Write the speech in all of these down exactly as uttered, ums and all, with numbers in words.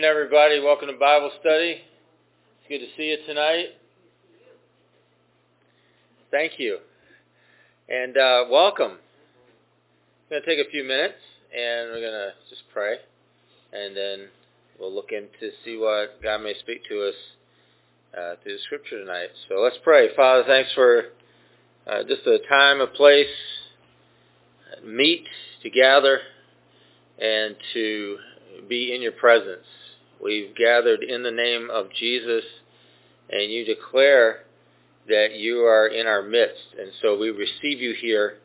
Everybody, welcome to Bible study. It's good to see you tonight. Thank you, and uh, welcome. I'm going to take a few minutes, and we're going to just pray, and then we'll look into see what God may speak to us uh, through the Scripture tonight. So let's pray. Father, thanks for uh, just a time, a place, a meet, to gather, and to be in your presence. We've gathered in the name of Jesus, and you declare that you are in our midst. And so we receive you here.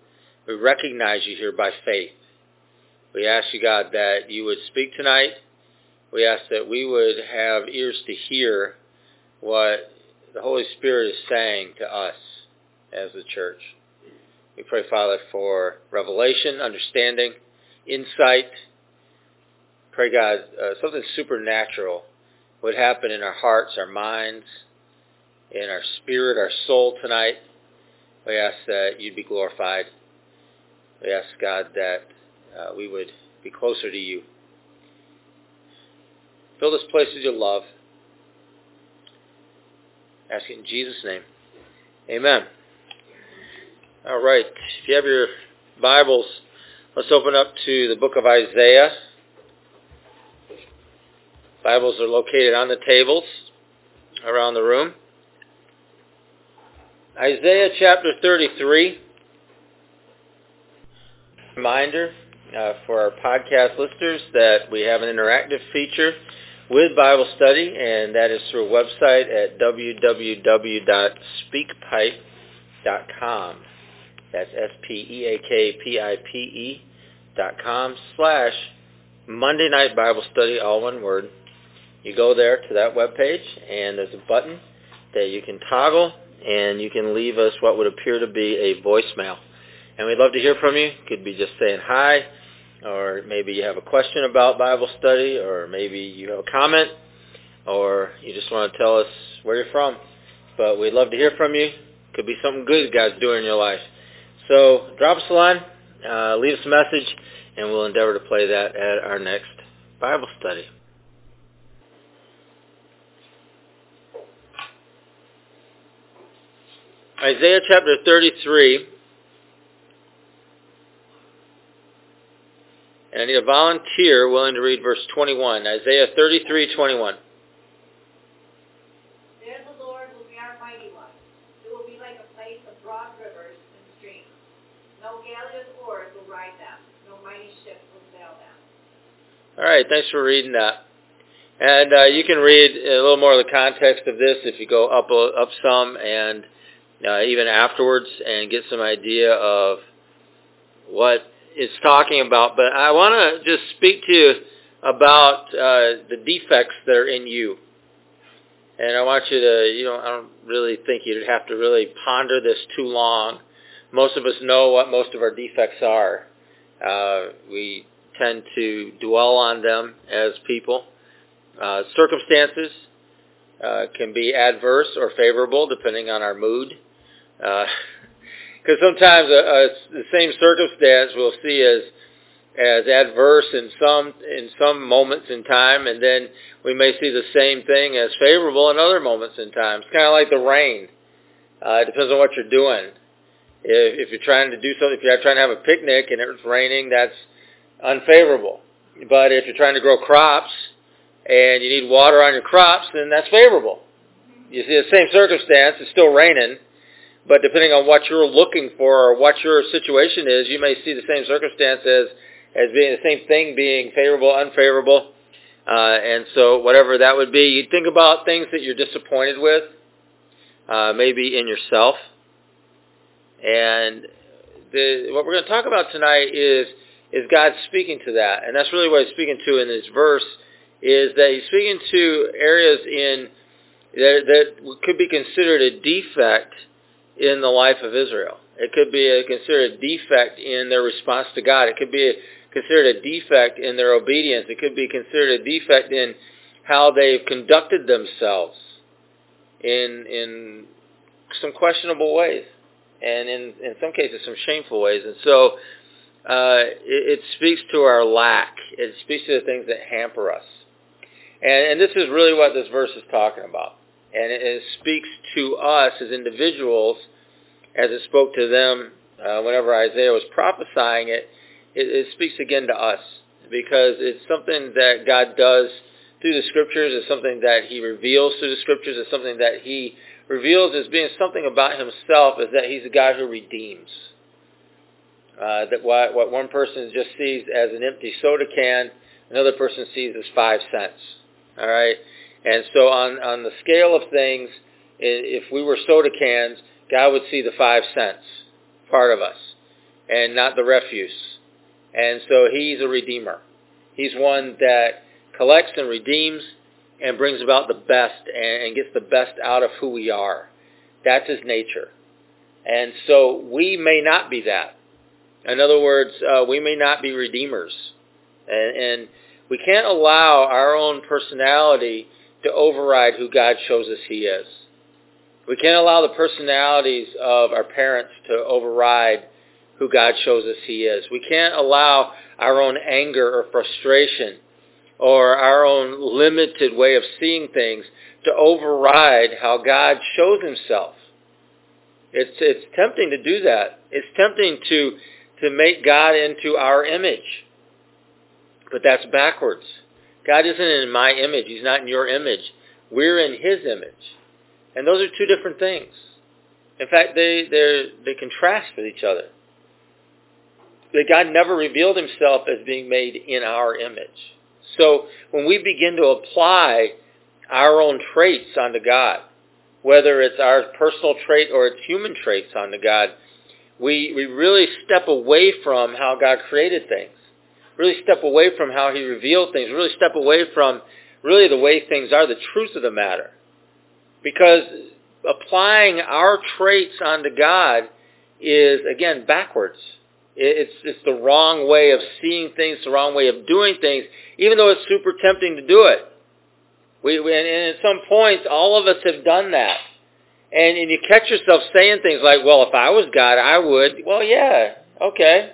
We recognize you here by faith. We ask you, God, that you would speak tonight. We ask that we would have ears to hear what the Holy Spirit is saying to us as the church. We pray, Father, for revelation, understanding, insight. Pray, God, uh, something supernatural would happen in our hearts, our minds, in our spirit, our soul tonight. We ask that you'd be glorified. We ask, God, that uh, we would be closer to you. Fill this place with your love. Ask it in Jesus' name. Amen. All right. If you have your Bibles, let's open up to the book of Isaiah. Bibles are located on the tables around the room. Isaiah chapter thirty-three. Reminder uh, for our podcast listeners that we have an interactive feature with Bible study, and that is through a website at w w w dot speak pipe dot com. That's S P E A K P I P E dot com slash Monday Night Bible Study, all one word. You go there to that webpage, and there's a button that you can toggle, and you can leave us what would appear to be a voicemail. And we'd love to hear from you. It could be just saying hi, or maybe you have a question about Bible study, or maybe you have a comment, or you just want to tell us where you're from. But we'd love to hear from you. It could be something good God's doing in your life. So drop us a line, uh, leave us a message, and we'll endeavor to play that at our next Bible study. Isaiah chapter thirty-three, and I need a volunteer willing to read verse twenty-one. Isaiah thirty-three, twenty-one. There the Lord will be our mighty one. It will be like a place of broad rivers and streams. No galleon oars will ride them. No mighty ship will sail them. All right, thanks for reading that. And uh, you can read a little more of the context of this if you go up uh, up some and Uh, even afterwards, and get some idea of what it's talking about. But I want to just speak to you about uh, the defects that are in you. And I want you to, you know, I don't really think you'd have to really ponder this too long. Most of us know what most of our defects are. Uh, we tend to dwell on them as people. Uh, circumstances uh, can be adverse or favorable depending on our mood. Because uh, sometimes a, a, the same circumstance we'll see as as adverse in some in some moments in time, and then we may see the same thing as favorable in other moments in time. It's kind of like the rain. Uh, it depends on what you're doing. If, if you're trying to do something, if you're trying to have a picnic and it's raining, that's unfavorable. But if you're trying to grow crops and you need water on your crops, then that's favorable. You see, the same circumstance, it's still raining. But depending on what you're looking for or what your situation is, you may see the same circumstance as, as being the same thing being favorable, unfavorable. Uh, and so whatever that would be, you think about things that you're disappointed with, uh, maybe in yourself. And the, what we're going to talk about tonight is is God speaking to that. And that's really what he's speaking to in this verse, is that he's speaking to areas in that, that could be considered a defect in the life of Israel. It could be a, considered a defect in their response to God. It could be a, considered a defect in their obedience. It could be considered a defect in how they've conducted themselves in in some questionable ways, and in, in some cases some shameful ways. And so uh, it, it speaks to our lack. It speaks to the things that hamper us. And, and this is really what this verse is talking about. And it, it speaks to us as individuals as it spoke to them uh, whenever Isaiah was prophesying it, it. It speaks again to us because it's something that God does through the Scriptures. It's something that he reveals through the Scriptures. It's something that he reveals as being something about himself, is that he's a God who redeems. Uh, that what, what one person just sees as an empty soda can, another person sees as five cents. All right? And so on, on the scale of things, if we were soda cans, God would see the five cents part of us and not the refuse. And so he's a redeemer. He's one that collects and redeems and brings about the best and, and gets the best out of who we are. That's his nature. And so we may not be that. In other words, uh, we may not be redeemers. And, and we can't allow our own personality to override who God shows us he is. We can't allow the personalities of our parents to override who God shows us he is. We can't allow our own anger or frustration or our own limited way of seeing things to override how God shows himself. It's it's tempting to do that. It's tempting to to make God into our image. But that's backwards. God isn't in my image. He's not in your image. We're in his image. And those are two different things. In fact, they they contrast with each other. That God never revealed himself as being made in our image. So when we begin to apply our own traits onto God, whether it's our personal trait or it's human traits onto God, we, we really step away from how God created things, really step away from how he revealed things, really step away from really the way things are, the truth of the matter. Because applying our traits onto God is, again, backwards. It's it's the wrong way of seeing things, the wrong way of doing things, even though it's super tempting to do it. We, we and at some points, all of us have done that. And, and you catch yourself saying things like, well, if I was God, I would. Well, yeah, okay.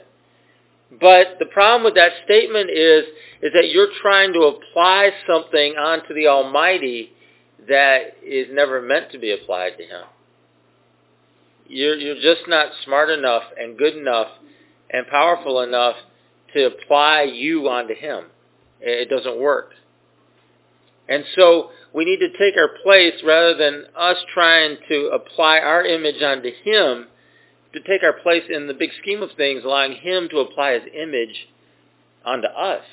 But the problem with that statement is, is that you're trying to apply something onto the Almighty that is never meant to be applied to him. You're, you're just not smart enough and good enough and powerful enough to apply you onto him. It doesn't work. And so we need to take our place, rather than us trying to apply our image onto him, to take our place in the big scheme of things, allowing him to apply his image onto us.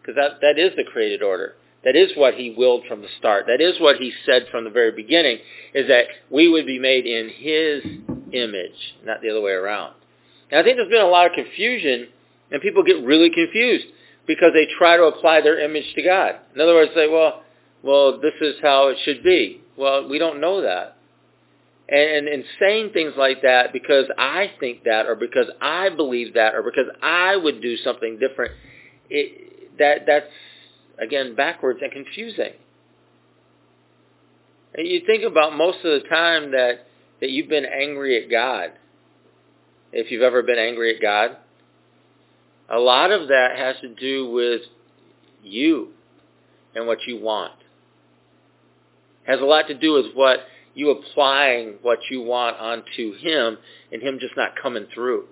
Because that, that is the created order. That is what he willed from the start. That is what he said from the very beginning, is that we would be made in his image, not the other way around. And I think there's been a lot of confusion, and people get really confused because they try to apply their image to God. In other words, say, well, well, this is how it should be. Well, we don't know that. And, and saying things like that because I think that, or because I believe that, or because I would do something different, it, that that's... again, backwards and confusing. And you think about most of the time that, that you've been angry at God, if you've ever been angry at God. A lot of that has to do with you and what you want. It has a lot to do with what you applying what you want onto him, and him just not coming through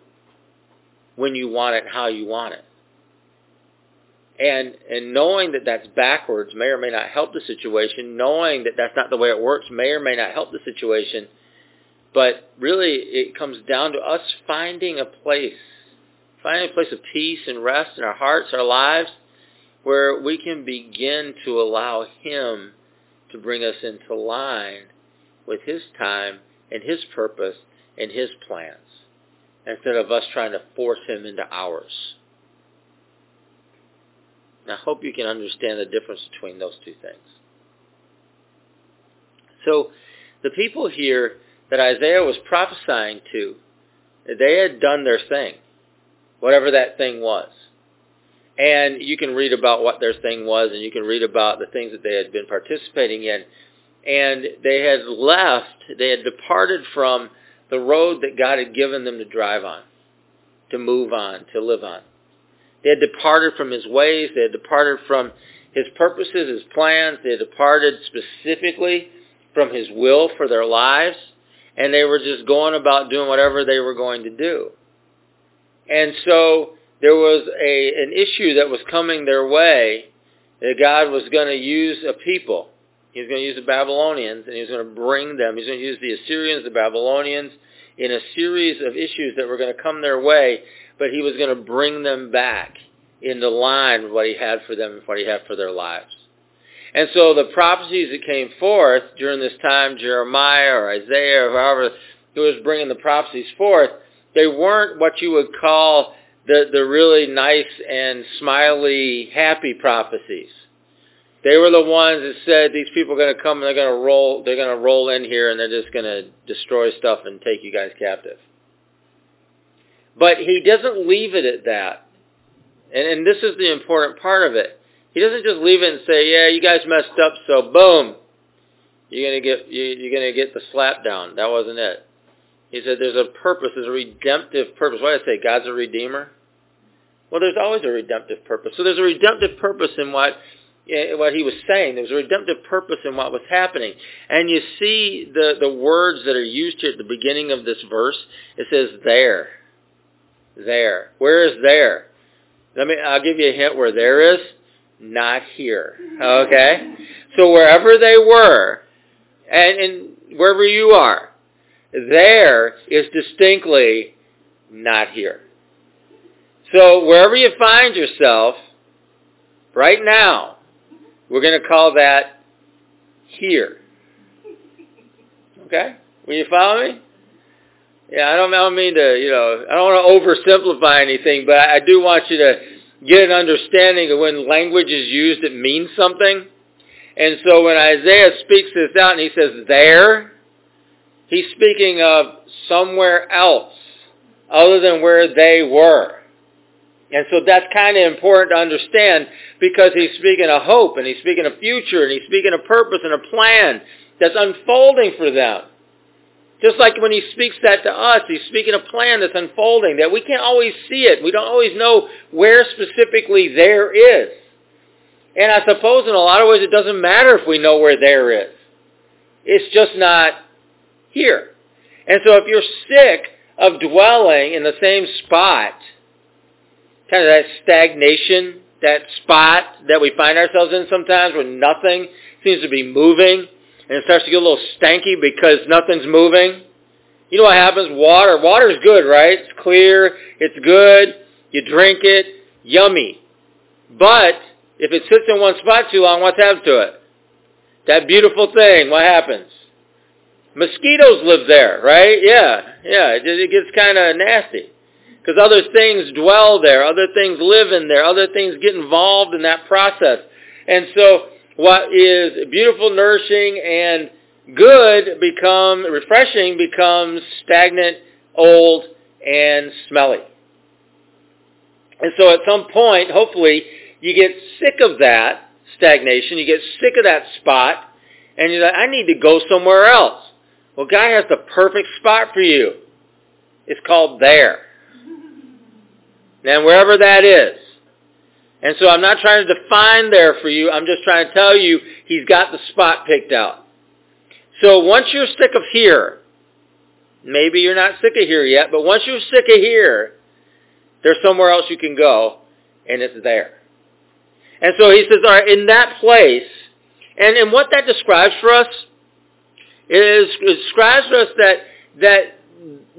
when you want it, how you want it. And and knowing that that's backwards may or may not help the situation. Knowing that that's not the way it works may or may not help the situation. But really, it comes down to us finding a place, finding a place of peace and rest in our hearts, our lives, where we can begin to allow him to bring us into line with his time and his purpose and his plans, instead of us trying to force him into ours. And I hope you can understand the difference between those two things. So the people here that Isaiah was prophesying to, they had done their thing, whatever that thing was. And you can read about what their thing was, and you can read about the things that they had been participating in. And they had left, they had departed from the road that God had given them to drive on, to move on, to live on. They had departed from his ways, they had departed from his purposes, his plans, they had departed specifically from his will for their lives, and they were just going about doing whatever they were going to do. And so there was a an issue that was coming their way, that God was going to use a people. He was going to use the Babylonians, and he was going to bring them. He was going to use the Assyrians, the Babylonians, in a series of issues that were going to come their way, but he was going to bring them back into line with what he had for them and what he had for their lives. And so the prophecies that came forth during this time, Jeremiah or Isaiah or whoever who was bringing the prophecies forth, they weren't what you would call the, the really nice and smiley, happy prophecies. They were the ones that said, these people are going to come and they're going to roll, they're going to roll in here and they're just going to destroy stuff and take you guys captive. But he doesn't leave it at that. And, and this is the important part of it. He doesn't just leave it and say, yeah, you guys messed up, so boom. You're going to get you, you're going to get the slap down. That wasn't it. He said there's a purpose, there's a redemptive purpose. Why did I say God's a redeemer? Well, there's always a redemptive purpose. So there's a redemptive purpose in what... what he was saying. There was a redemptive purpose in what was happening. And you see the, the words that are used here at the beginning of this verse. It says, there. There. Where is there? Let me, I'll give you a hint where there is. Not here. Okay? So wherever they were, and, and wherever you are, there is distinctly not here. So wherever you find yourself, right now, we're going to call that here. Okay? Will you follow me? Yeah, I don't, I don't mean to, you know, I don't want to oversimplify anything, but I do want you to get an understanding of when language is used, it means something. And so when Isaiah speaks this out and he says there, he's speaking of somewhere else other than where they were. And so that's kind of important to understand because he's speaking of hope and he's speaking of future and he's speaking of purpose and a plan that's unfolding for them. Just like when he speaks that to us, he's speaking of a plan that's unfolding that we can't always see it. We don't always know where specifically there is. And I suppose in a lot of ways it doesn't matter if we know where there is. It's just not here. And so if you're sick of dwelling in the same spot, kind of that stagnation, that spot that we find ourselves in sometimes where nothing seems to be moving and it starts to get a little stanky because nothing's moving. You know what happens? Water. Water's good, right? It's clear. It's good. You drink it. Yummy. But if it sits in one spot too long, what's happened to it? That beautiful thing, what happens? Mosquitoes live there, right? Yeah. Yeah. It, it gets kind of nasty. Because other things dwell there, other things live in there, other things get involved in that process. And so what is beautiful, nourishing, and good become refreshing becomes stagnant, old, and smelly. And so at some point, hopefully, you get sick of that stagnation, you get sick of that spot, and you're like, I need to go somewhere else. Well, God has the perfect spot for you. It's called there. And wherever that is. And so I'm not trying to define there for you. I'm just trying to tell you he's got the spot picked out. So once you're sick of here, maybe you're not sick of here yet, but once you're sick of here, there's somewhere else you can go, and it's there. And so he says, all right, in that place, and, and what that describes for us, is, it describes for us that, that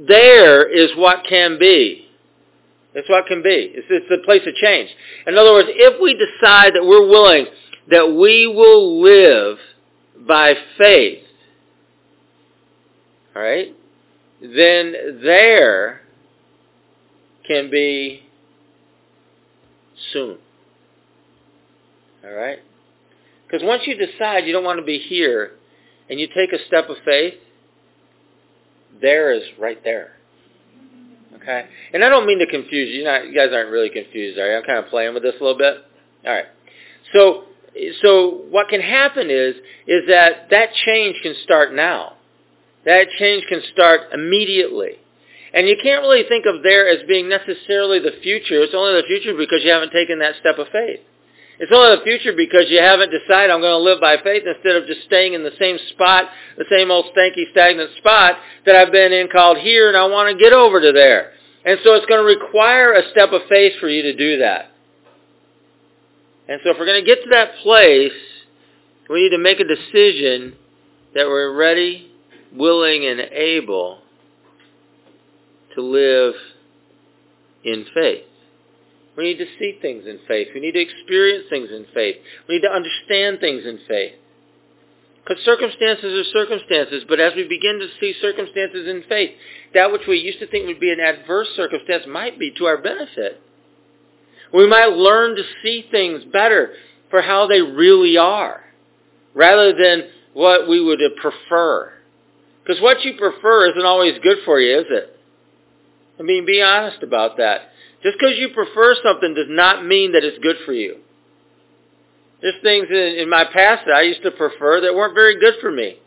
there is what can be. That's what it can be. It's, it's the place of change. In other words, if we decide that we're willing, that we will live by faith, all right, then there can be soon. All right? Because once you decide you don't want to be here and you take a step of faith, There is right there. Okay? And I don't mean to confuse you. You're not, you guys aren't really confused, are you? I'm kind of playing with this a little bit. All right. So so what can happen is is that that change can start now. That change can start immediately. And you can't really think of there as being necessarily the future. It's only the future because you haven't taken that step of faith. It's only the future because you haven't decided I'm going to live by faith instead of just staying in the same spot, the same old stanky, stagnant spot that I've been in called here, and I want to get over to there. And so it's going to require a step of faith for you to do that. And so if we're going to get to that place, we need to make a decision that we're ready, willing, and able to live in faith. We need to see things in faith. We need to experience things in faith. We need to understand things in faith. Because circumstances are circumstances, but as we begin to see circumstances in faith, that which we used to think would be an adverse circumstance might be to our benefit. We might learn to see things better for how they really are, rather than what we would prefer. Because what you prefer isn't always good for you, is it? I mean, be honest about that. Just because you prefer something does not mean that it's good for you. There's things in, in my past that I used to prefer that weren't very good for me.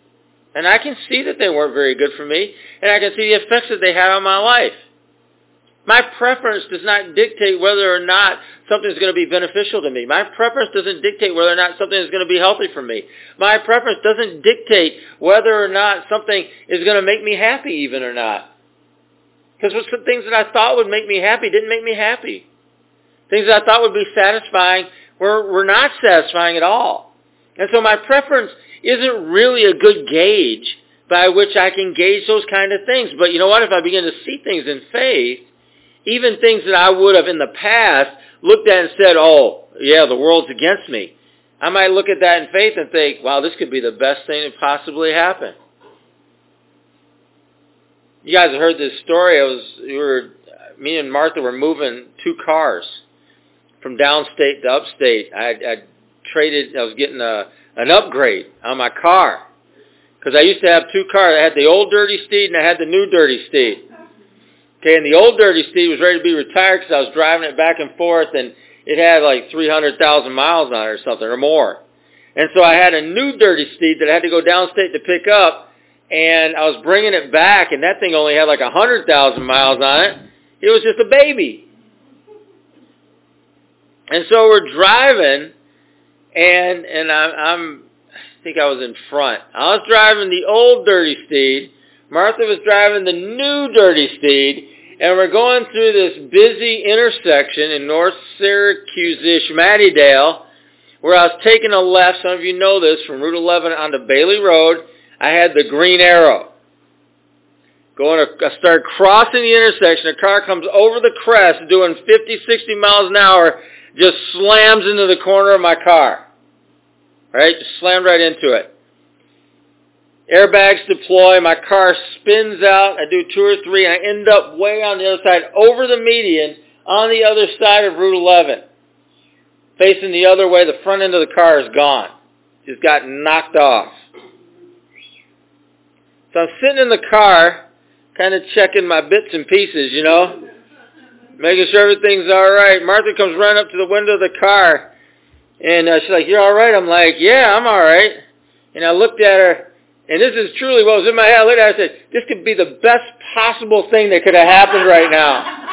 And I can see that they weren't very good for me, and I can see the effects that they had on my life. My preference does not dictate whether or not something is going to be beneficial to me. My preference doesn't dictate whether or not something is going to be healthy for me. My preference doesn't dictate whether or not something is going to make me happy even or not. Because some things that I thought would make me happy didn't make me happy. Things that I thought would be satisfying were, were not satisfying at all. And so my preference isn't really a good gauge by which I can gauge those kind of things. But you know what? If I begin to see things in faith, even things that I would have in the past looked at and said, oh, yeah, the world's against me, I might look at that in faith and think, wow, this could be the best thing that possibly happened. You guys have heard this story. I was, we were, me and Martha were moving two cars from downstate to upstate. I, I traded, I was getting a, an upgrade on my car because I used to have two cars. I had the old dirty steed and I had the new dirty steed. Okay, and the old dirty steed was ready to be retired because I was driving it back and forth and it had like three hundred thousand miles on it or something or more. And so I had a new dirty steed that I had to go downstate to pick up. And I was bringing it back, and that thing only had like one hundred thousand miles on it. It was just a baby. And so we're driving, and and I, I'm, I think I was in front. I was driving the old dirty steed. Martha was driving the new dirty steed. And we're going through this busy intersection in North Syracuse-ish, Mattydale, where I was taking a left. Some of you know this, from Route eleven onto Bailey Road. I had the green arrow. Going, to, I started crossing the intersection. A car comes over the crest doing fifty, sixty miles an hour, just slams into the corner of my car. Right? Just slammed right into it. Airbags deploy. My car spins out. I do two or three, and I end up way on the other side, over the median, on the other side of Route eleven. Facing the other way, the front end of the car is gone. Just got knocked off. So I'm sitting in the car, kind of checking my bits and pieces, you know, making sure everything's all right. Martha comes running up to the window of the car, and uh, she's like, "You're all right?" I'm like, "Yeah, I'm all right." And I looked at her, and this is truly what was in my head. I looked at her and I said, "This could be the best possible thing that could have happened right now."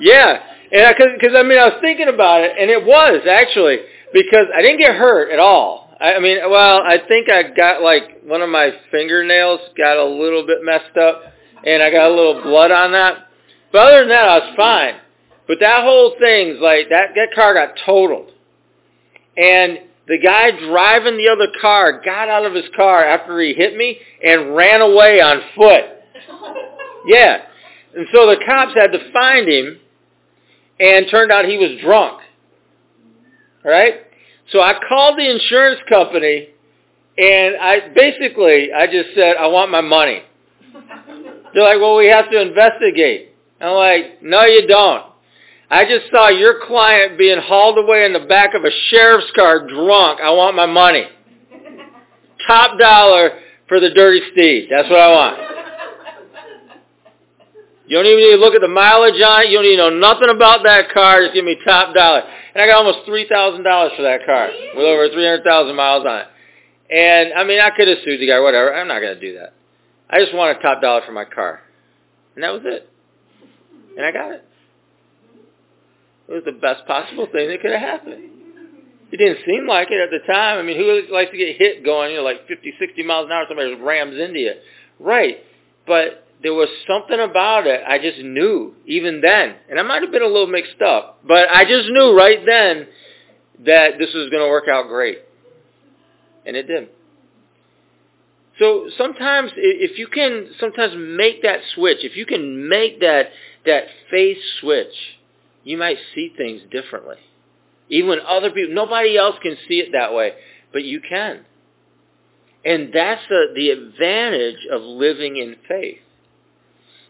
Yeah, and because I, I mean, I was thinking about it, and it was actually. Because I didn't get hurt at all. I mean, well, I think I got like one of my fingernails got a little bit messed up, and I got a little blood on that. But other than that, I was fine. But that whole thing's like, that, that car got totaled. And the guy driving the other car got out of his car after he hit me and ran away on foot. Yeah. And so the cops had to find him, and turned out he was drunk. All right? So I called the insurance company, and I basically, I just said, I want my money. They're like, well, we have to investigate. I'm like, no, you don't. I just saw your client being hauled away in the back of a sheriff's car drunk. I want my money. top dollar for the dirty steed. That's what I want. You don't even need to look at the mileage on it. You don't need to know nothing about that car. Just give me top dollar. And I got almost three thousand dollars for that car with over three hundred thousand miles on it. And, I mean, I could have sued the guy, whatever. I'm not going to do that. I just want a top dollar for my car. And that was it. And I got it. It was the best possible thing that could have happened. It didn't seem like it at the time. I mean, who likes to get hit going, you know, like fifty, sixty miles an hour, somebody just rams into you? Right. But there was something about it I just knew, even then. And I might have been a little mixed up, but I just knew right then that this was going to work out great. And it did. So sometimes, if you can sometimes make that switch, if you can make that, that faith switch, you might see things differently. Even when other people, nobody else can see it that way, but you can. And that's the, the advantage of living in faith.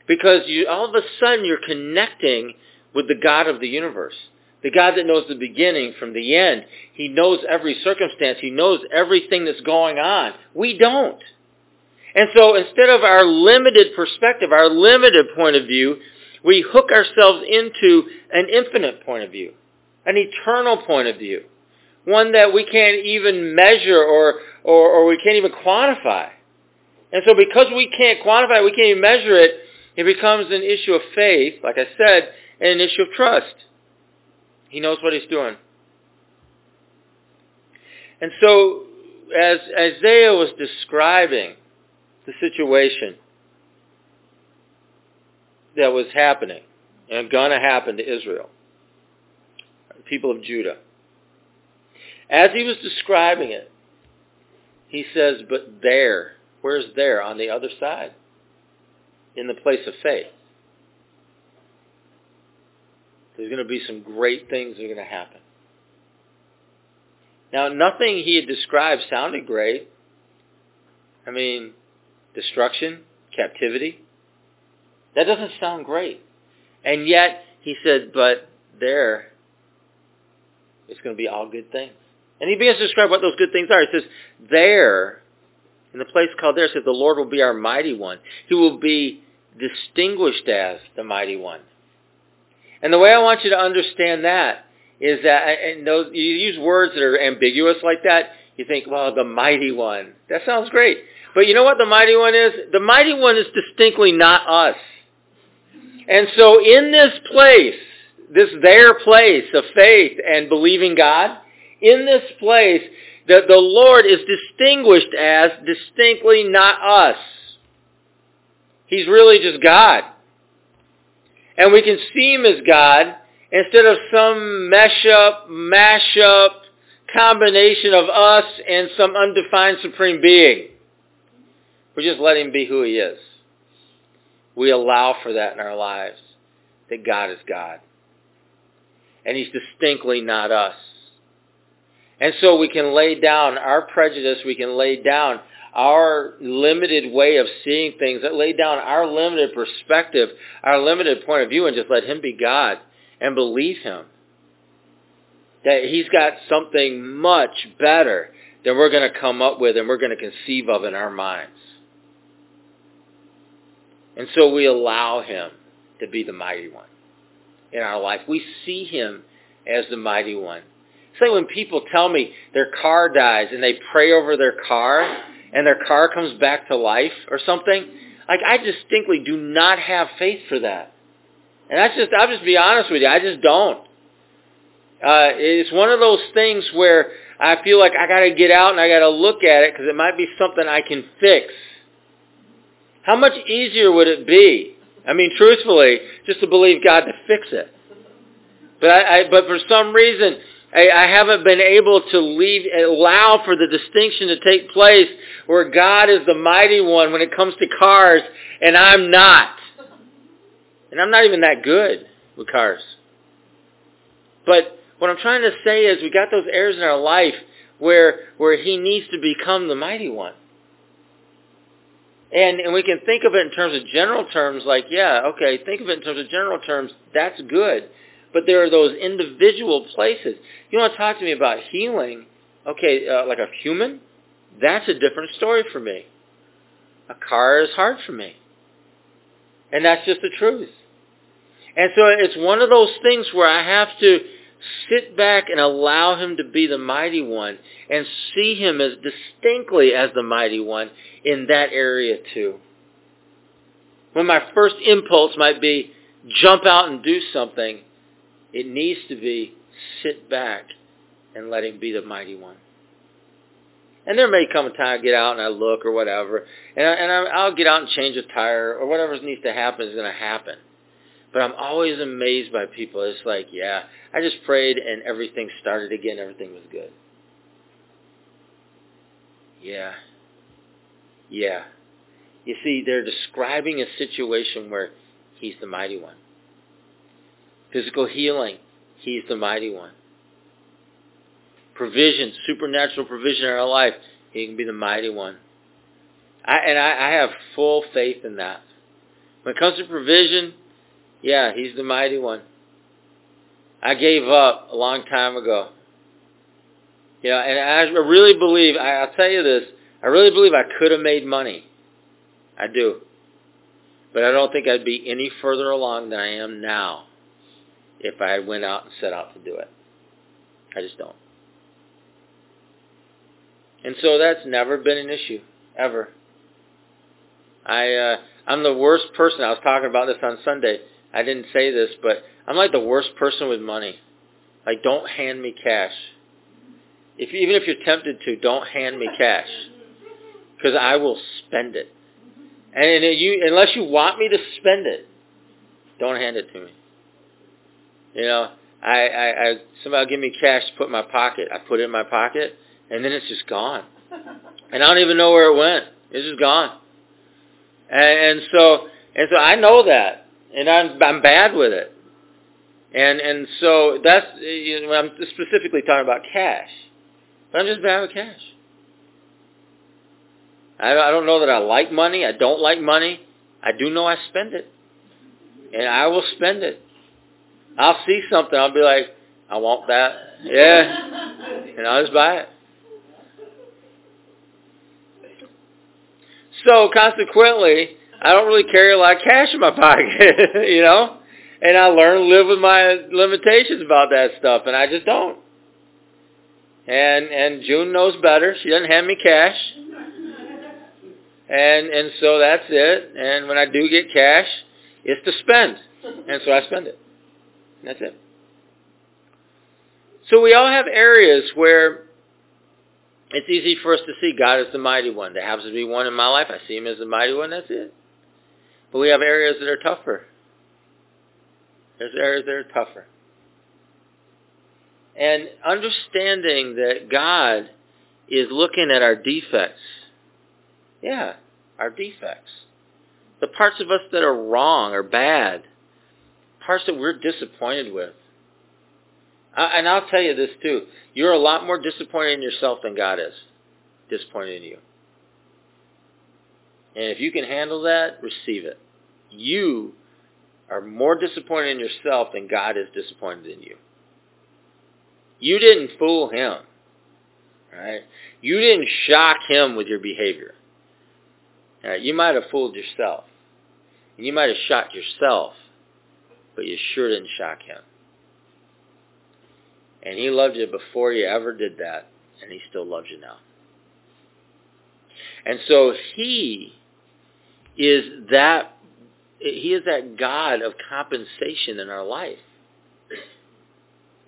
Because you all of a sudden you're connecting with the God of the universe. The God that knows the beginning from the end. He knows every circumstance. He knows everything that's going on. We don't. And so instead of our limited perspective, our limited point of view, we hook ourselves into an infinite point of view, an eternal point of view, one that we can't even measure or, or, or we can't even quantify. And so because we can't quantify it, we can't even measure it, it becomes an issue of faith, like I said, and an issue of trust. He knows what he's doing. And so as Isaiah was describing the situation that was happening and going to happen to Israel, the people of Judah, as he was describing it, he says, but there, where's there on the other side? In the place of faith. There's going to be some great things that are going to happen. Now, nothing he had described sounded great. I mean, destruction, captivity. That doesn't sound great. And yet, he said, but there, it's going to be all good things. And he begins to describe what those good things are. He says, there, in the place called there, it says, the Lord will be our mighty one. He will be distinguished as the mighty one. And the way I want you to understand that is that, and those, you use words that are ambiguous like that, you think, well, the mighty one. That sounds great. But you know what the mighty one is? The mighty one is distinctly not us. And so in this place, this their place of faith and believing God, in this place, the, the Lord is distinguished as distinctly not us. He's really just God. And we can see him as God instead of some mesh-up, mash-up combination of us and some undefined supreme being. We just let him be who he is. We allow for that in our lives, that God is God. And he's distinctly not us. And so we can lay down our prejudice, we can lay down our limited way of seeing things, that lay down our limited perspective, our limited point of view, and just let him be God and believe him. That he's got something much better than we're going to come up with and we're going to conceive of in our minds. And so we allow him to be the mighty one in our life. We see him as the mighty one. It's like when people tell me their car dies and they pray over their car, and their car comes back to life or something. Like, I distinctly do not have faith for that. And that's just, I'll just be honest with you, I just don't. Uh, it's one of those things where I feel like I got to get out and I got to look at it because it might be something I can fix. How much easier would it be, I mean, truthfully, just to believe God to fix it? But, I, I, but for some reason, I haven't been able to leave, allow for the distinction to take place where God is the mighty one when it comes to cars, and I'm not. And I'm not even that good with cars. But what I'm trying to say is we got those areas in our life where where he needs to become the mighty one. And, and we can think of it in terms of general terms, like, yeah, okay, think of it in terms of general terms, that's good. But there are those individual places. You want to talk to me about healing, okay, uh, like a human? That's a different story for me. A car is hard for me. And that's just the truth. And so it's one of those things where I have to sit back and allow him to be the mighty one and see him as distinctly as the mighty one in that area too. When my first impulse might be jump out and do something, it needs to be sit back and let him be the mighty one. And there may come a time I get out and I look or whatever, and, I, and I'll get out and change a tire or whatever needs to happen is going to happen. But I'm always amazed by people. It's like, yeah, I just prayed and everything started again. Everything was good. Yeah. Yeah. You see, they're describing a situation where he's the mighty one. Physical healing, he's the mighty one. Provision, supernatural provision in our life, he can be the mighty one. I, and I, I have full faith in that. When it comes to provision, yeah, he's the mighty one. I gave up a long time ago. You know, and I really believe, I, I'll tell you this, I really believe I could have made money. I do. But I don't think I'd be any further along than I am now if I went out and set out to do it. I just don't. And so that's never been an issue, ever. I, uh, I'm the worst person. I was talking about this on Sunday. I didn't say this, but I'm like the worst person with money. Like, don't hand me cash. If even if you're tempted to, don't hand me cash, because I will spend it. And you, unless you want me to spend it, don't hand it to me. You know, I, I, I somebody give me cash to put in my pocket. I put it in my pocket. And then it's just gone. And I don't even know where it went. It's just gone. And, and so and so I know that. And I'm I'm bad with it. And and so that's, you know, I'm specifically talking about cash. But I'm just bad with cash. I don't, I don't know that I like money. I don't like money. I do know I spend it. And I will spend it. I'll see something. I'll be like, I want that. Yeah. And I'll just buy it. So consequently, I don't really carry a lot of cash in my pocket, you know? And I learn to live with my limitations about that stuff, and I just don't. And and June knows better. She doesn't hand me cash. And and so that's it. And when I do get cash, it's to spend. And so I spend it. And that's it. So we all have areas where it's easy for us to see God as the mighty one. There happens to be one in my life. I see him as the mighty one. That's it. But we have areas that are tougher. There's areas that are tougher. And understanding that God is looking at our defects. Yeah, our defects. The parts of us that are wrong or bad. Parts that we're disappointed with. And I'll tell you this too. You're a lot more disappointed in yourself than God is disappointed in you. And if you can handle that, receive it. You are more disappointed in yourself than God is disappointed in you. You didn't fool him. Right? You didn't shock him with your behavior. Right? You might have fooled yourself. And you might have shocked yourself. But you sure didn't shock him. And he loved you before you ever did that, and he still loves you now. And so he is that he is that God of compensation in our life.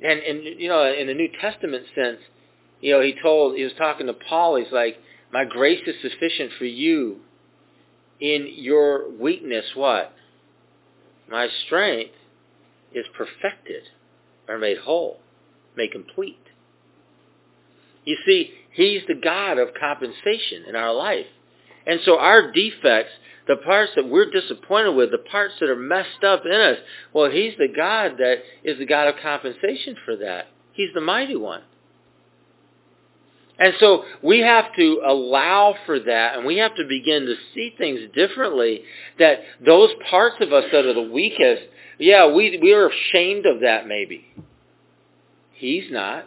And and you know, in the New Testament sense, you know, he told he was talking to Paul, he's like, my grace is sufficient for you in your weakness, what? My strength is perfected or made whole. Made complete. You see, he's the God of compensation in our life. And so our defects, the parts that we're disappointed with, the parts that are messed up in us, well, he's the God that is the God of compensation for that. He's the mighty one. And so we have to allow for that, and we have to begin to see things differently, that those parts of us that are the weakest, yeah, we we are ashamed of that maybe. He's not.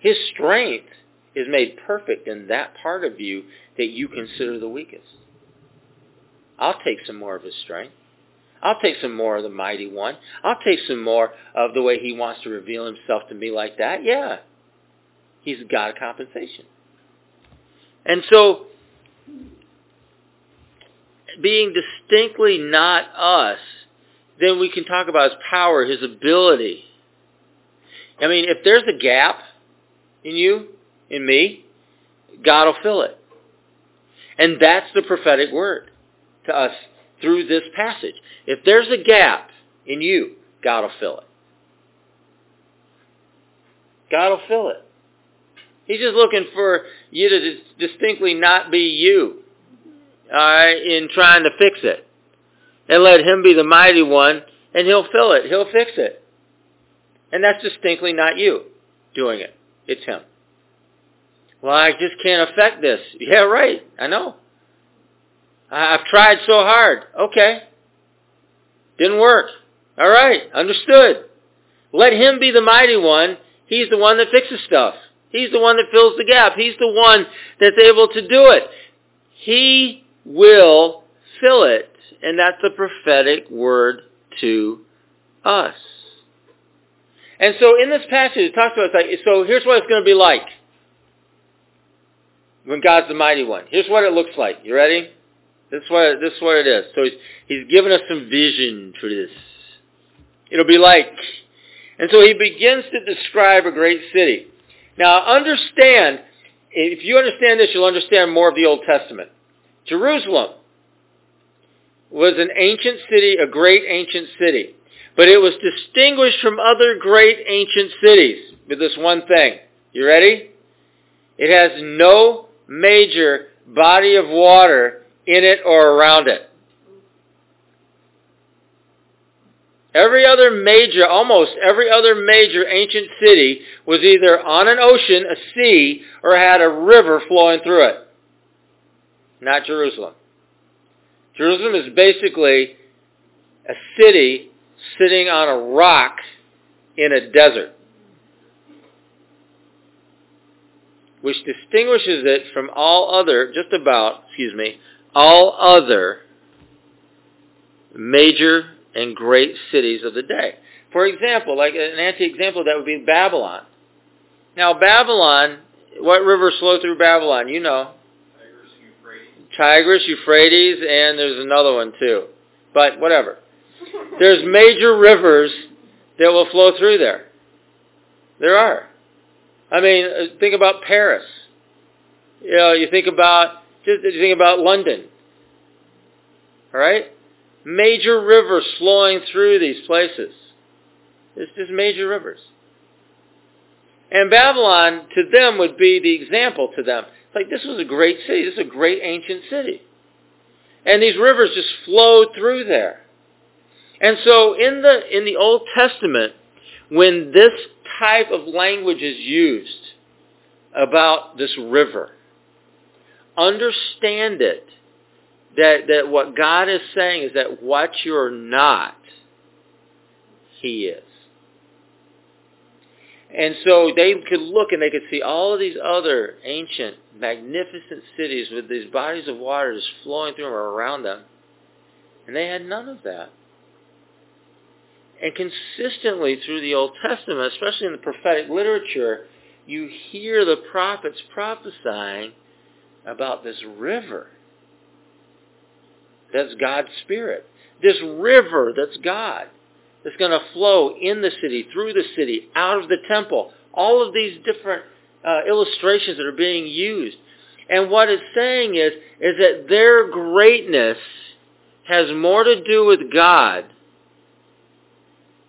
His strength is made perfect in that part of you that you consider the weakest. I'll take some more of his strength. I'll take some more of the mighty one. I'll take some more of the way he wants to reveal himself to me like that. Yeah. He's a God of compensation. And so, being distinctly not us, then we can talk about his power, his ability. I mean, if there's a gap in you, in me, God will fill it. And that's the prophetic word to us through this passage. If there's a gap in you, God will fill it. God will fill it. He's just looking for you to dis- distinctly not be you, all right, in trying to fix it. And let him be the mighty one, and he'll fill it. He'll fix it. And that's distinctly not you doing it. It's him. Well, I just can't affect this. Yeah, right. I know. I've tried so hard. Okay. Didn't work. All right. Understood. Let him be the mighty one. He's the one that fixes stuff. He's the one that fills the gap. He's the one that's able to do it. He will fill it. And that's a prophetic word to us. And so in this passage, it talks about, like, so here's what it's going to be like when God's the mighty one. Here's what it looks like. You ready? This is what, this is what it is. So he's, he's given us some vision for this. It'll be like. And so he begins to describe a great city. Now understand, if you understand this, you'll understand more of the Old Testament. Jerusalem was an ancient city, a great ancient city. But it was distinguished from other great ancient cities with this one thing. You ready? It has no major body of water in it or around it. Every other major, almost every other major ancient city was either on an ocean, a sea, or had a river flowing through it. Not Jerusalem. Jerusalem is basically a city sitting on a rock in a desert, which distinguishes it from all other, just about, excuse me, all other major and great cities of the day. For example, like an anti-example, that would be Babylon. Now, Babylon, what rivers flow through Babylon? You know. Tigris, Euphrates, and there's another one too. But whatever. There's major rivers that will flow through there. There are. I mean, think about Paris. You know, you think about just you think about London. All right? Major rivers flowing through these places. It's just major rivers. And Babylon to them would be the example to them. Like, this was a great city. This is a great ancient city. And these rivers just flowed through there. And so in the in the Old Testament, when this type of language is used about this river, understand it, that, that what God is saying is that what you're not, he is. And so they could look and they could see all of these other ancient, magnificent cities with these bodies of water just flowing through them or around them. And they had none of that. And consistently through the Old Testament, especially in the prophetic literature, you hear the prophets prophesying about this river. That's God's Spirit. This river that's God. It's going to flow in the city, through the city, out of the temple. All of these different uh, illustrations that are being used. And what it's saying is, is that their greatness has more to do with God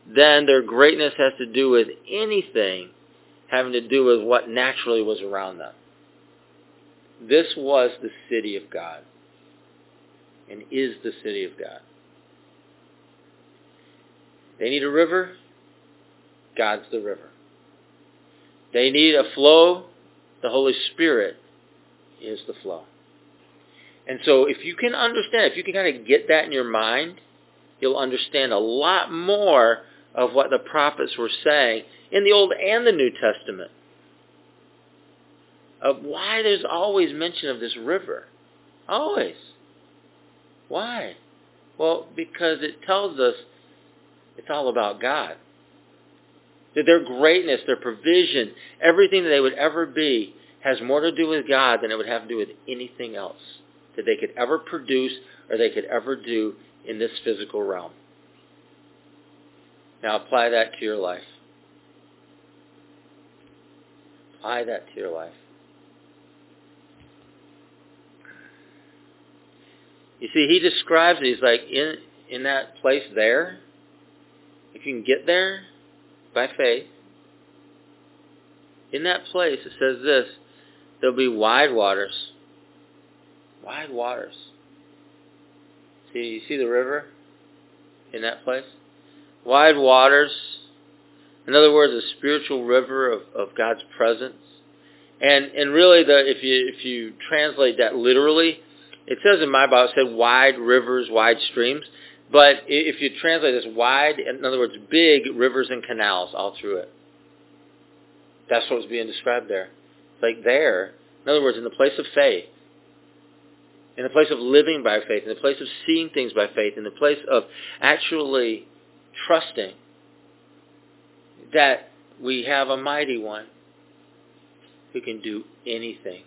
than their greatness has to do with anything having to do with what naturally was around them. This was the city of God and is the city of God. They need a river. God's the river. They need a flow. The Holy Spirit is the flow. And so if you can understand, if you can kind of get that in your mind, you'll understand a lot more of what the prophets were saying in the Old and the New Testament. of why there's always mention of this river. Always. Why? Well, because it tells us it's all about God. That their greatness, their provision, everything that they would ever be has more to do with God than it would have to do with anything else that they could ever produce or they could ever do in this physical realm. Now apply that to your life. Apply that to your life. You see, he describes it. He's like, in, in that place there, if you can get there by faith, in that place, it says this, there'll be wide waters. Wide waters. See, you see the river in that place? Wide waters. In other words, a spiritual river of, of God's presence. And and really, the if you if you translate that literally, it says in my Bible, it said wide rivers, wide streams. But if you translate this wide, in other words, big rivers and canals all through it. That's what was being described there. Like there, in other words, in the place of faith, in the place of living by faith, in the place of seeing things by faith, in the place of actually trusting that we have a mighty one who can do anything.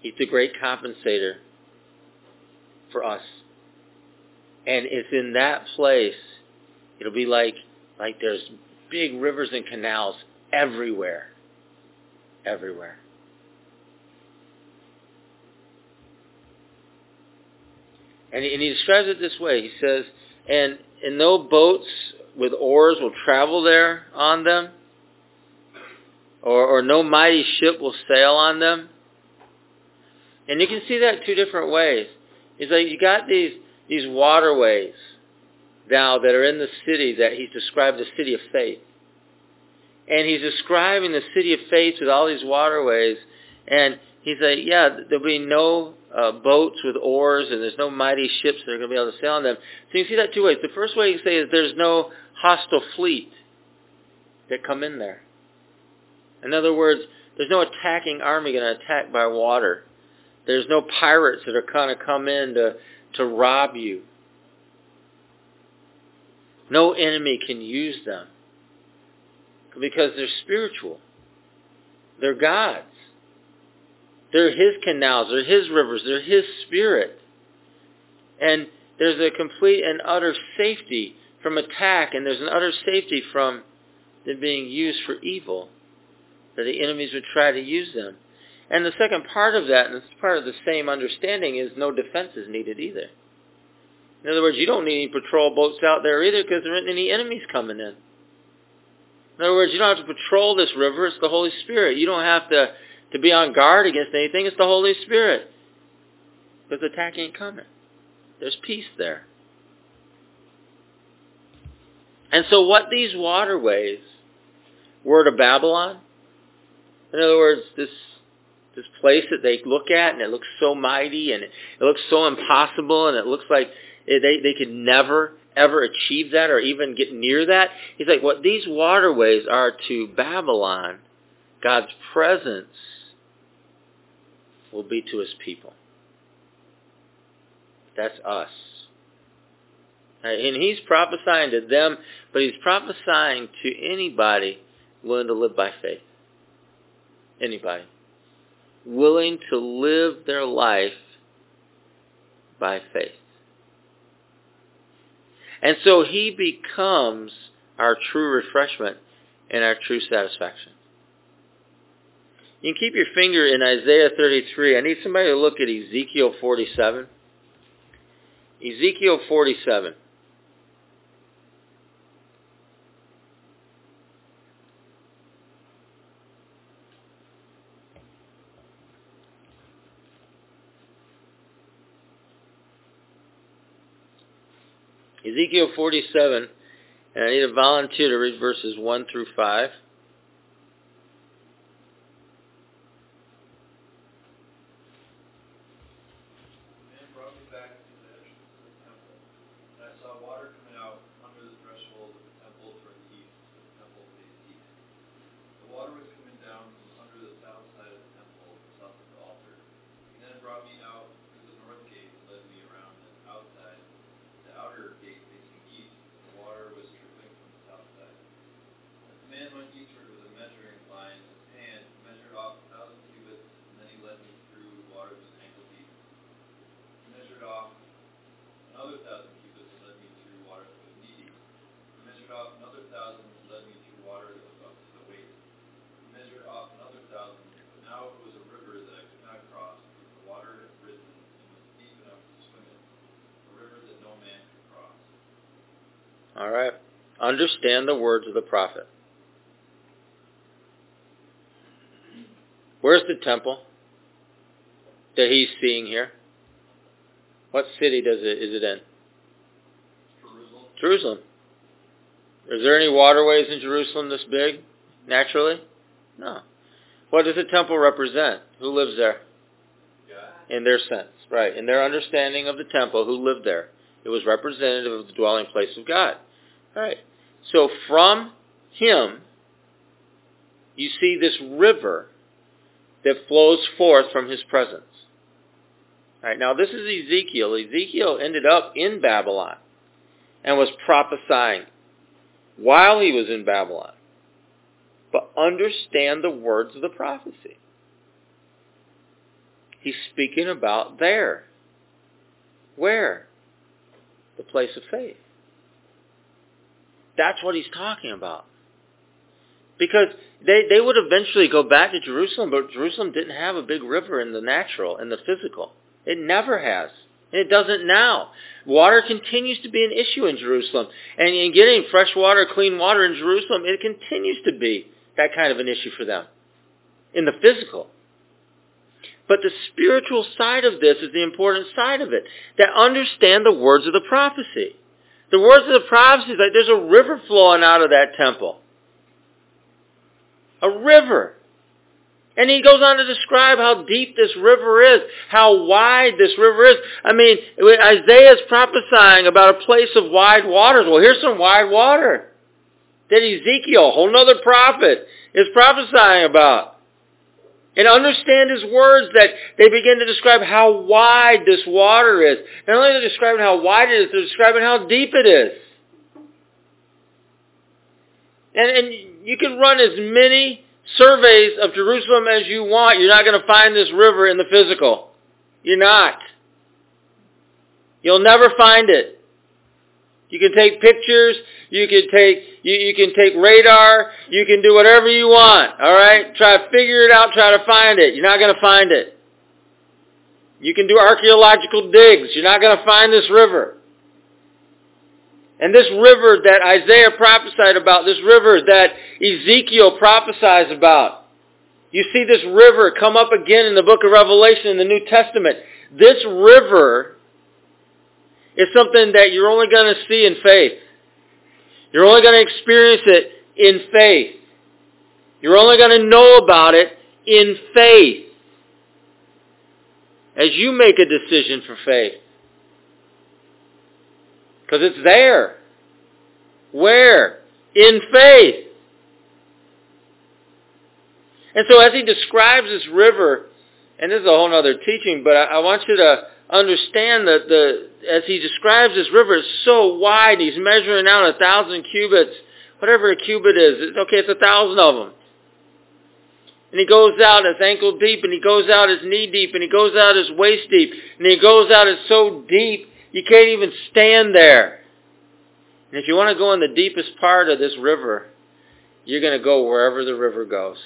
He's the great compensator for us. And it's in that place, it'll be like like there's big rivers and canals everywhere. Everywhere. And he, and he describes it this way. He says, and, and no boats with oars will travel there on them, or, or no mighty ship will sail on them. And you can see that two different ways. It's like you got these these waterways now that are in the city that he's described the city of faith. And he's describing the city of faith with all these waterways. And he's like, yeah, there'll be no uh, boats with oars, and there's no mighty ships that are going to be able to sail on them. So you can see that two ways. The first way you can say is there's no hostile fleet that come in there. In other words, there's no attacking army going to attack by water. There's no pirates that are going to come in to, to rob you. No enemy can use them. Because they're spiritual. They're God's. They're his canals. They're his rivers. They're his spirit. And there's a complete and utter safety from attack, and there's an utter safety from them being used for evil, that the enemies would try to use them. And the second part of that, and it's part of the same understanding, is no defense is needed either. In other words, you don't need any patrol boats out there either because there aren't any enemies coming in. In other words, you don't have to patrol this river. It's the Holy Spirit. You don't have to, to be on guard against anything. It's the Holy Spirit. Because the attack ain't coming. There's peace there. And so what these waterways were to Babylon, in other words, this this place that they look at and it looks so mighty and it, it looks so impossible and it looks like it, they, they could never ever achieve that or even get near that. He's like, what these waterways are to Babylon, God's presence will be to his people. That's us. And he's prophesying to them, but he's prophesying to anybody willing to live by faith. Anybody. Willing to live their life by faith. And so he becomes our true refreshment and our true satisfaction. You can keep your finger in Isaiah thirty-three. I need somebody to look at Ezekiel forty-seven. Ezekiel forty-seven. Ezekiel forty-seven, and I need a volunteer to read verses one through five. The water was coming down from under the south side of the temple, the south brought me out through the north gate and led me around the outside, the outer gate facing east. The water was trickling from the south side. As the man went eastward with a measuring line in his hand, he measured off a thousand cubits, and then he led me through the water was ankle deep. He measured off another thousand cubits and led me through water that was knee deep. He measured off another thousand and led me through water that was up to the waist. He measured off another thousand, but now it was a river that I could not cross, because the water had risen and was deep enough to swim in, a river that no man could cross. All right. Understand the words of the prophet. Where's the temple that he's seeing here? What city does it is it in? Jerusalem. Jerusalem. Is there any waterways in Jerusalem this big, naturally? No. What does the temple represent? Who lives there? God. In their sense, right. In their understanding of the temple, who lived there? It was representative of the dwelling place of God. All right. So from him, you see this river that flows forth from his presence. All right. Now, this is Ezekiel. Ezekiel ended up in Babylon and was prophesying while he was in Babylon. But understand the words of the prophecy. He's speaking about there. Where? The place of faith. That's what he's talking about. Because they, they would eventually go back to Jerusalem, but Jerusalem didn't have a big river in the natural, in the physical. It never has. And it doesn't now. Water continues to be an issue in Jerusalem. And in getting fresh water, clean water in Jerusalem, it continues to be that kind of an issue for them in the physical. But the spiritual side of this is the important side of it, that understand the words of the prophecy. The words of the prophecy is like there's a river flowing out of that temple. A river. And he goes on to describe how deep this river is, how wide this river is. I mean, Isaiah is prophesying about a place of wide waters. Well, here's some wide water that Ezekiel, a whole other prophet, is prophesying about. And understand his words that they begin to describe how wide this water is. Not only are they describing how wide it is, they're describing how deep it is. And, and you can run as many surveys of Jerusalem as you want. You're not going to find this river in the physical. You're not. You'll never find it. You can take pictures. You can take you, you can take radar. You can do whatever you want. All right? Try to figure it out. Try to find it. You're not going to find it. You can do archaeological digs. You're not going to find this river. And this river that Isaiah prophesied about, this river that Ezekiel prophesies about, you see this river come up again in the book of Revelation in the New Testament. This river is something that you're only going to see in faith. You're only going to experience it in faith. You're only going to know about it in faith. As you make a decision for faith. Because it's there. Where? In faith. And so as he describes this river, and this is a whole other teaching, but I, I want you to understand that the as he describes this river, it's so wide. He's measuring out a thousand cubits, whatever a cubit is. It's, okay, it's a thousand of them. And he goes out as ankle deep, and he goes out as knee deep, and he goes out as waist deep, and he goes out as so deep you can't even stand there. And if you want to go in the deepest part of this river, you're going to go wherever the river goes.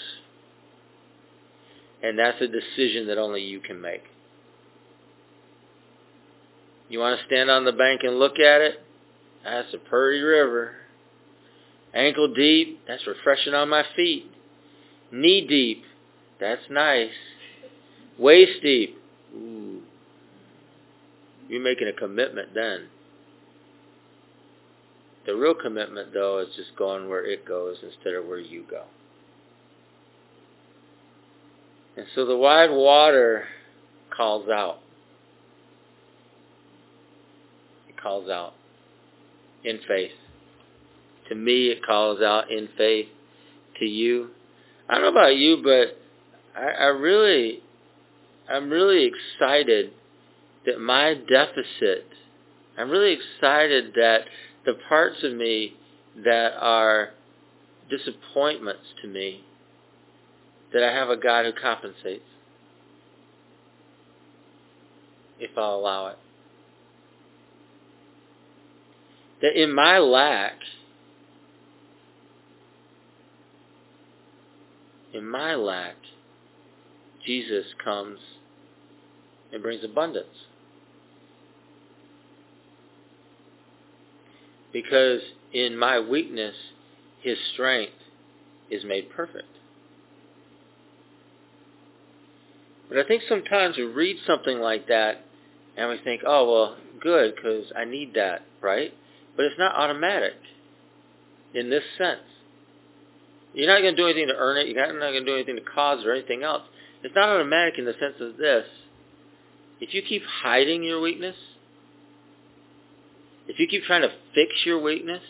And that's a decision that only you can make. You want to stand on the bank and look at it? That's a pretty river. Ankle deep, that's refreshing on my feet. Knee deep, that's nice. Waist deep, ooh. You're making a commitment then. The real commitment, though, is just going where it goes instead of where you go. And so the wide water calls out. calls out in faith. To me, it calls out in faith. To you, I don't know about you, but I, I really I'm really excited that my deficit, I'm really excited that the parts of me that are disappointments to me, that I have a God who compensates, if I'll allow it. That in my lack, in my lack, Jesus comes and brings abundance. Because in my weakness, his strength is made perfect. But I think sometimes we read something like that and we think, oh, well, good, because I need that, right? But it's not automatic in this sense. You're not going to do anything to earn it. You're not going to do anything to cause or anything else. It's not automatic in the sense of this. If you keep hiding your weakness, if you keep trying to fix your weakness,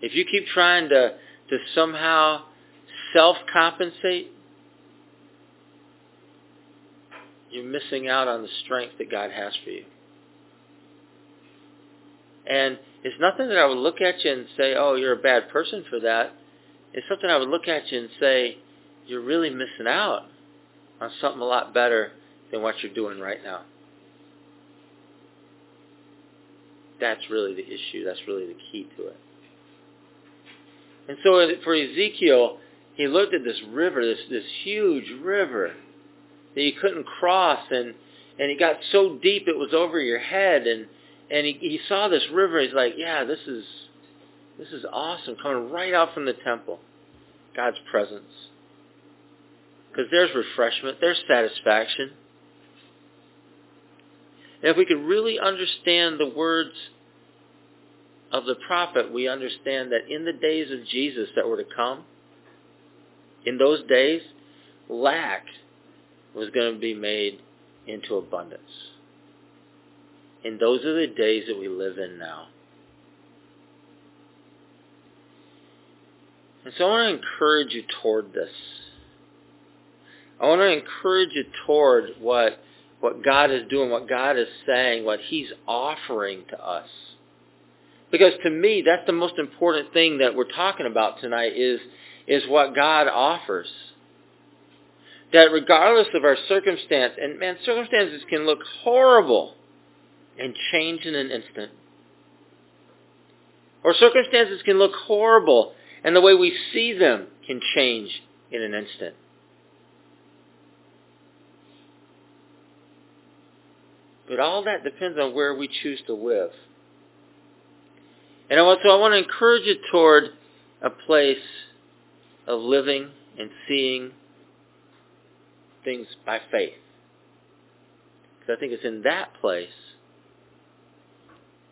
if you keep trying to, to somehow self-compensate, you're missing out on the strength that God has for you. And it's nothing that I would look at you and say, oh, you're a bad person for that. It's something I would look at you and say, you're really missing out on something a lot better than what you're doing right now. That's really the issue. That's really the key to it. And so for Ezekiel, he looked at this river, this, this huge river that he couldn't cross, and, and it got so deep it was over your head, and And he, he saw this river. He's like, yeah, this is this is awesome, coming right out from the temple, God's presence. Because there's refreshment, there's satisfaction. And if we could really understand the words of the prophet, we understand that in the days of Jesus that were to come, in those days, lack was going to be made into abundance. And those are the days that we live in now. And so I want to encourage you toward this. I want to encourage you toward what, what God is doing, what God is saying, what he's offering to us. Because to me, that's the most important thing that we're talking about tonight is, is what God offers. That regardless of our circumstance, and man, circumstances can look horrible and change in an instant. Or circumstances can look horrible, and the way we see them can change in an instant. But all that depends on where we choose to live. And I want, so I want to encourage you toward a place of living and seeing things by faith. Because I think it's in that place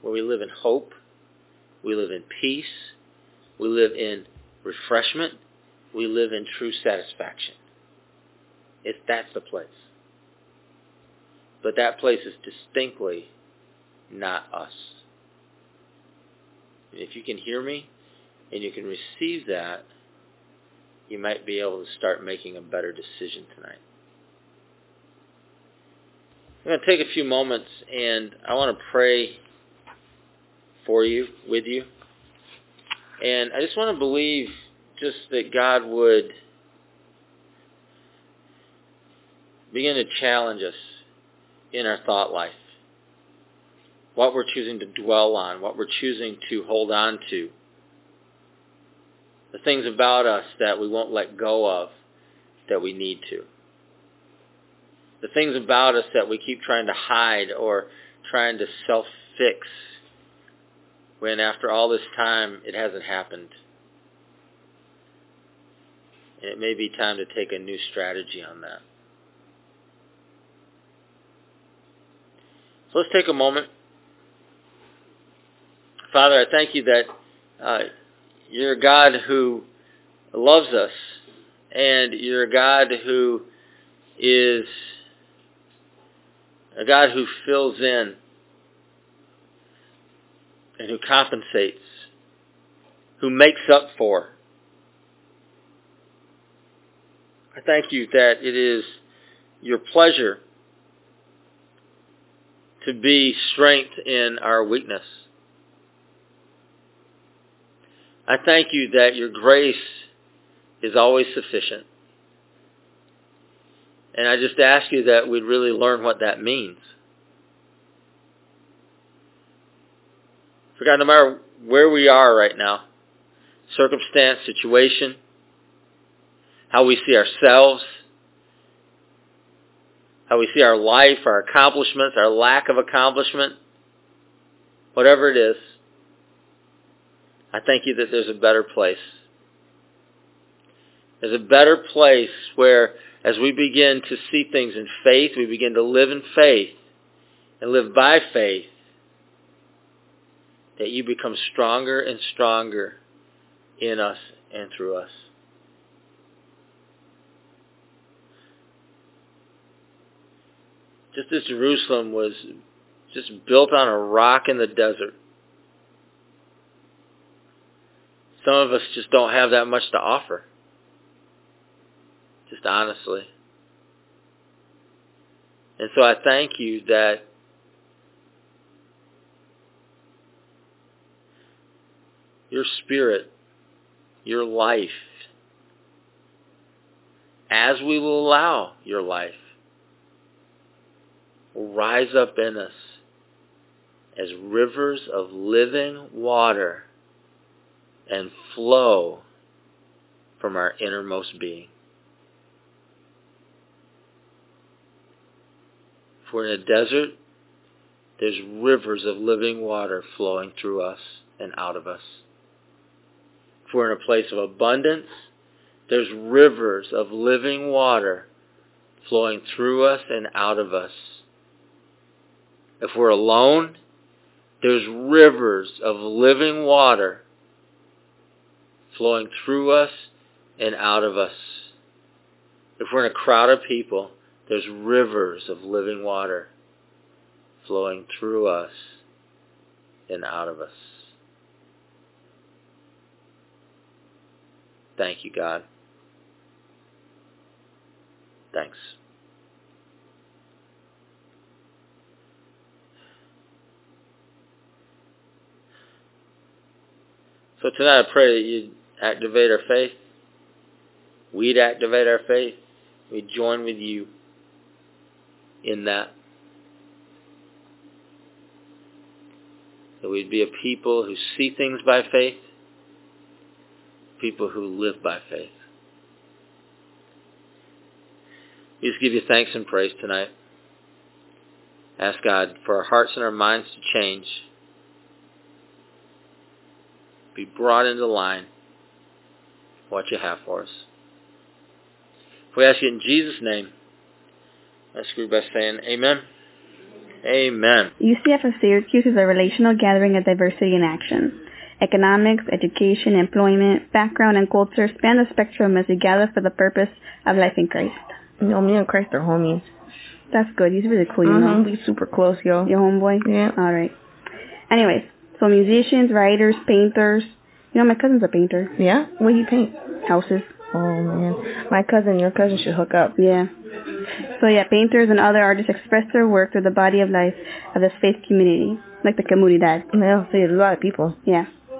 where we live in hope, we live in peace, we live in refreshment, we live in true satisfaction. If that's the place. But that place is distinctly not us. And if you can hear me and you can receive that, you might be able to start making a better decision tonight. I'm going to take a few moments and I want to pray for you, with you. And I just want to believe just that God would begin to challenge us in our thought life. What we're choosing to dwell on, what we're choosing to hold on to. The things about us that we won't let go of that we need to. The things about us that we keep trying to hide or trying to self-fix, when after all this time, it hasn't happened. And it may be time to take a new strategy on that. So let's take a moment. Father, I thank you that uh, you're a God who loves us, and you're a God who is a God who fills in and who compensates, who makes up for. I thank you that it is your pleasure to be strength in our weakness. I thank you that your grace is always sufficient. And I just ask you that we'd really learn what that means. For God, no matter where we are right now, circumstance, situation, how we see ourselves, how we see our life, our accomplishments, our lack of accomplishment, whatever it is, I thank you that there's a better place. There's a better place where as we begin to see things in faith, we begin to live in faith and live by faith, that you become stronger and stronger in us and through us. Just as Jerusalem was just built on a rock in the desert, some of us just don't have that much to offer. Just honestly. And so I thank you that your spirit, your life, as we will allow your life, will rise up in us as rivers of living water and flow from our innermost being. If we're in a desert, there's rivers of living water flowing through us and out of us. If we're in a place of abundance, there's rivers of living water flowing through us and out of us. If we're alone, there's rivers of living water flowing through us and out of us. If we're in a crowd of people, there's rivers of living water flowing through us and out of us. Thank you, God. Thanks. So tonight I pray that you activate our faith. We'd activate our faith. We'd join with you in that. That we'd be a people who see things by faith, people who live by faith. We just give you thanks and praise tonight. Ask God for our hearts and our minds to change. Be brought into line what you have for us. We ask you in Jesus' name. Let's conclude by saying amen. Amen. U C F of Syracuse is a relational gathering of diversity in action. Economics, education, employment, background, and culture span the spectrum as we gather for the purpose of life in Christ. You know, me and Christ are homies. That's good. He's really cool, you mm-hmm. know. He's super close, yo. Your homeboy? Yeah. All right. Anyways, so musicians, writers, painters. You know, my cousin's a painter. Yeah? What do you paint? Houses. Oh, man. My cousin, your cousin should hook up. Yeah. So, yeah, painters and other artists express their work through the body of life of this faith community, like the comunidad. Yeah, see, there's a lot of people. Yeah.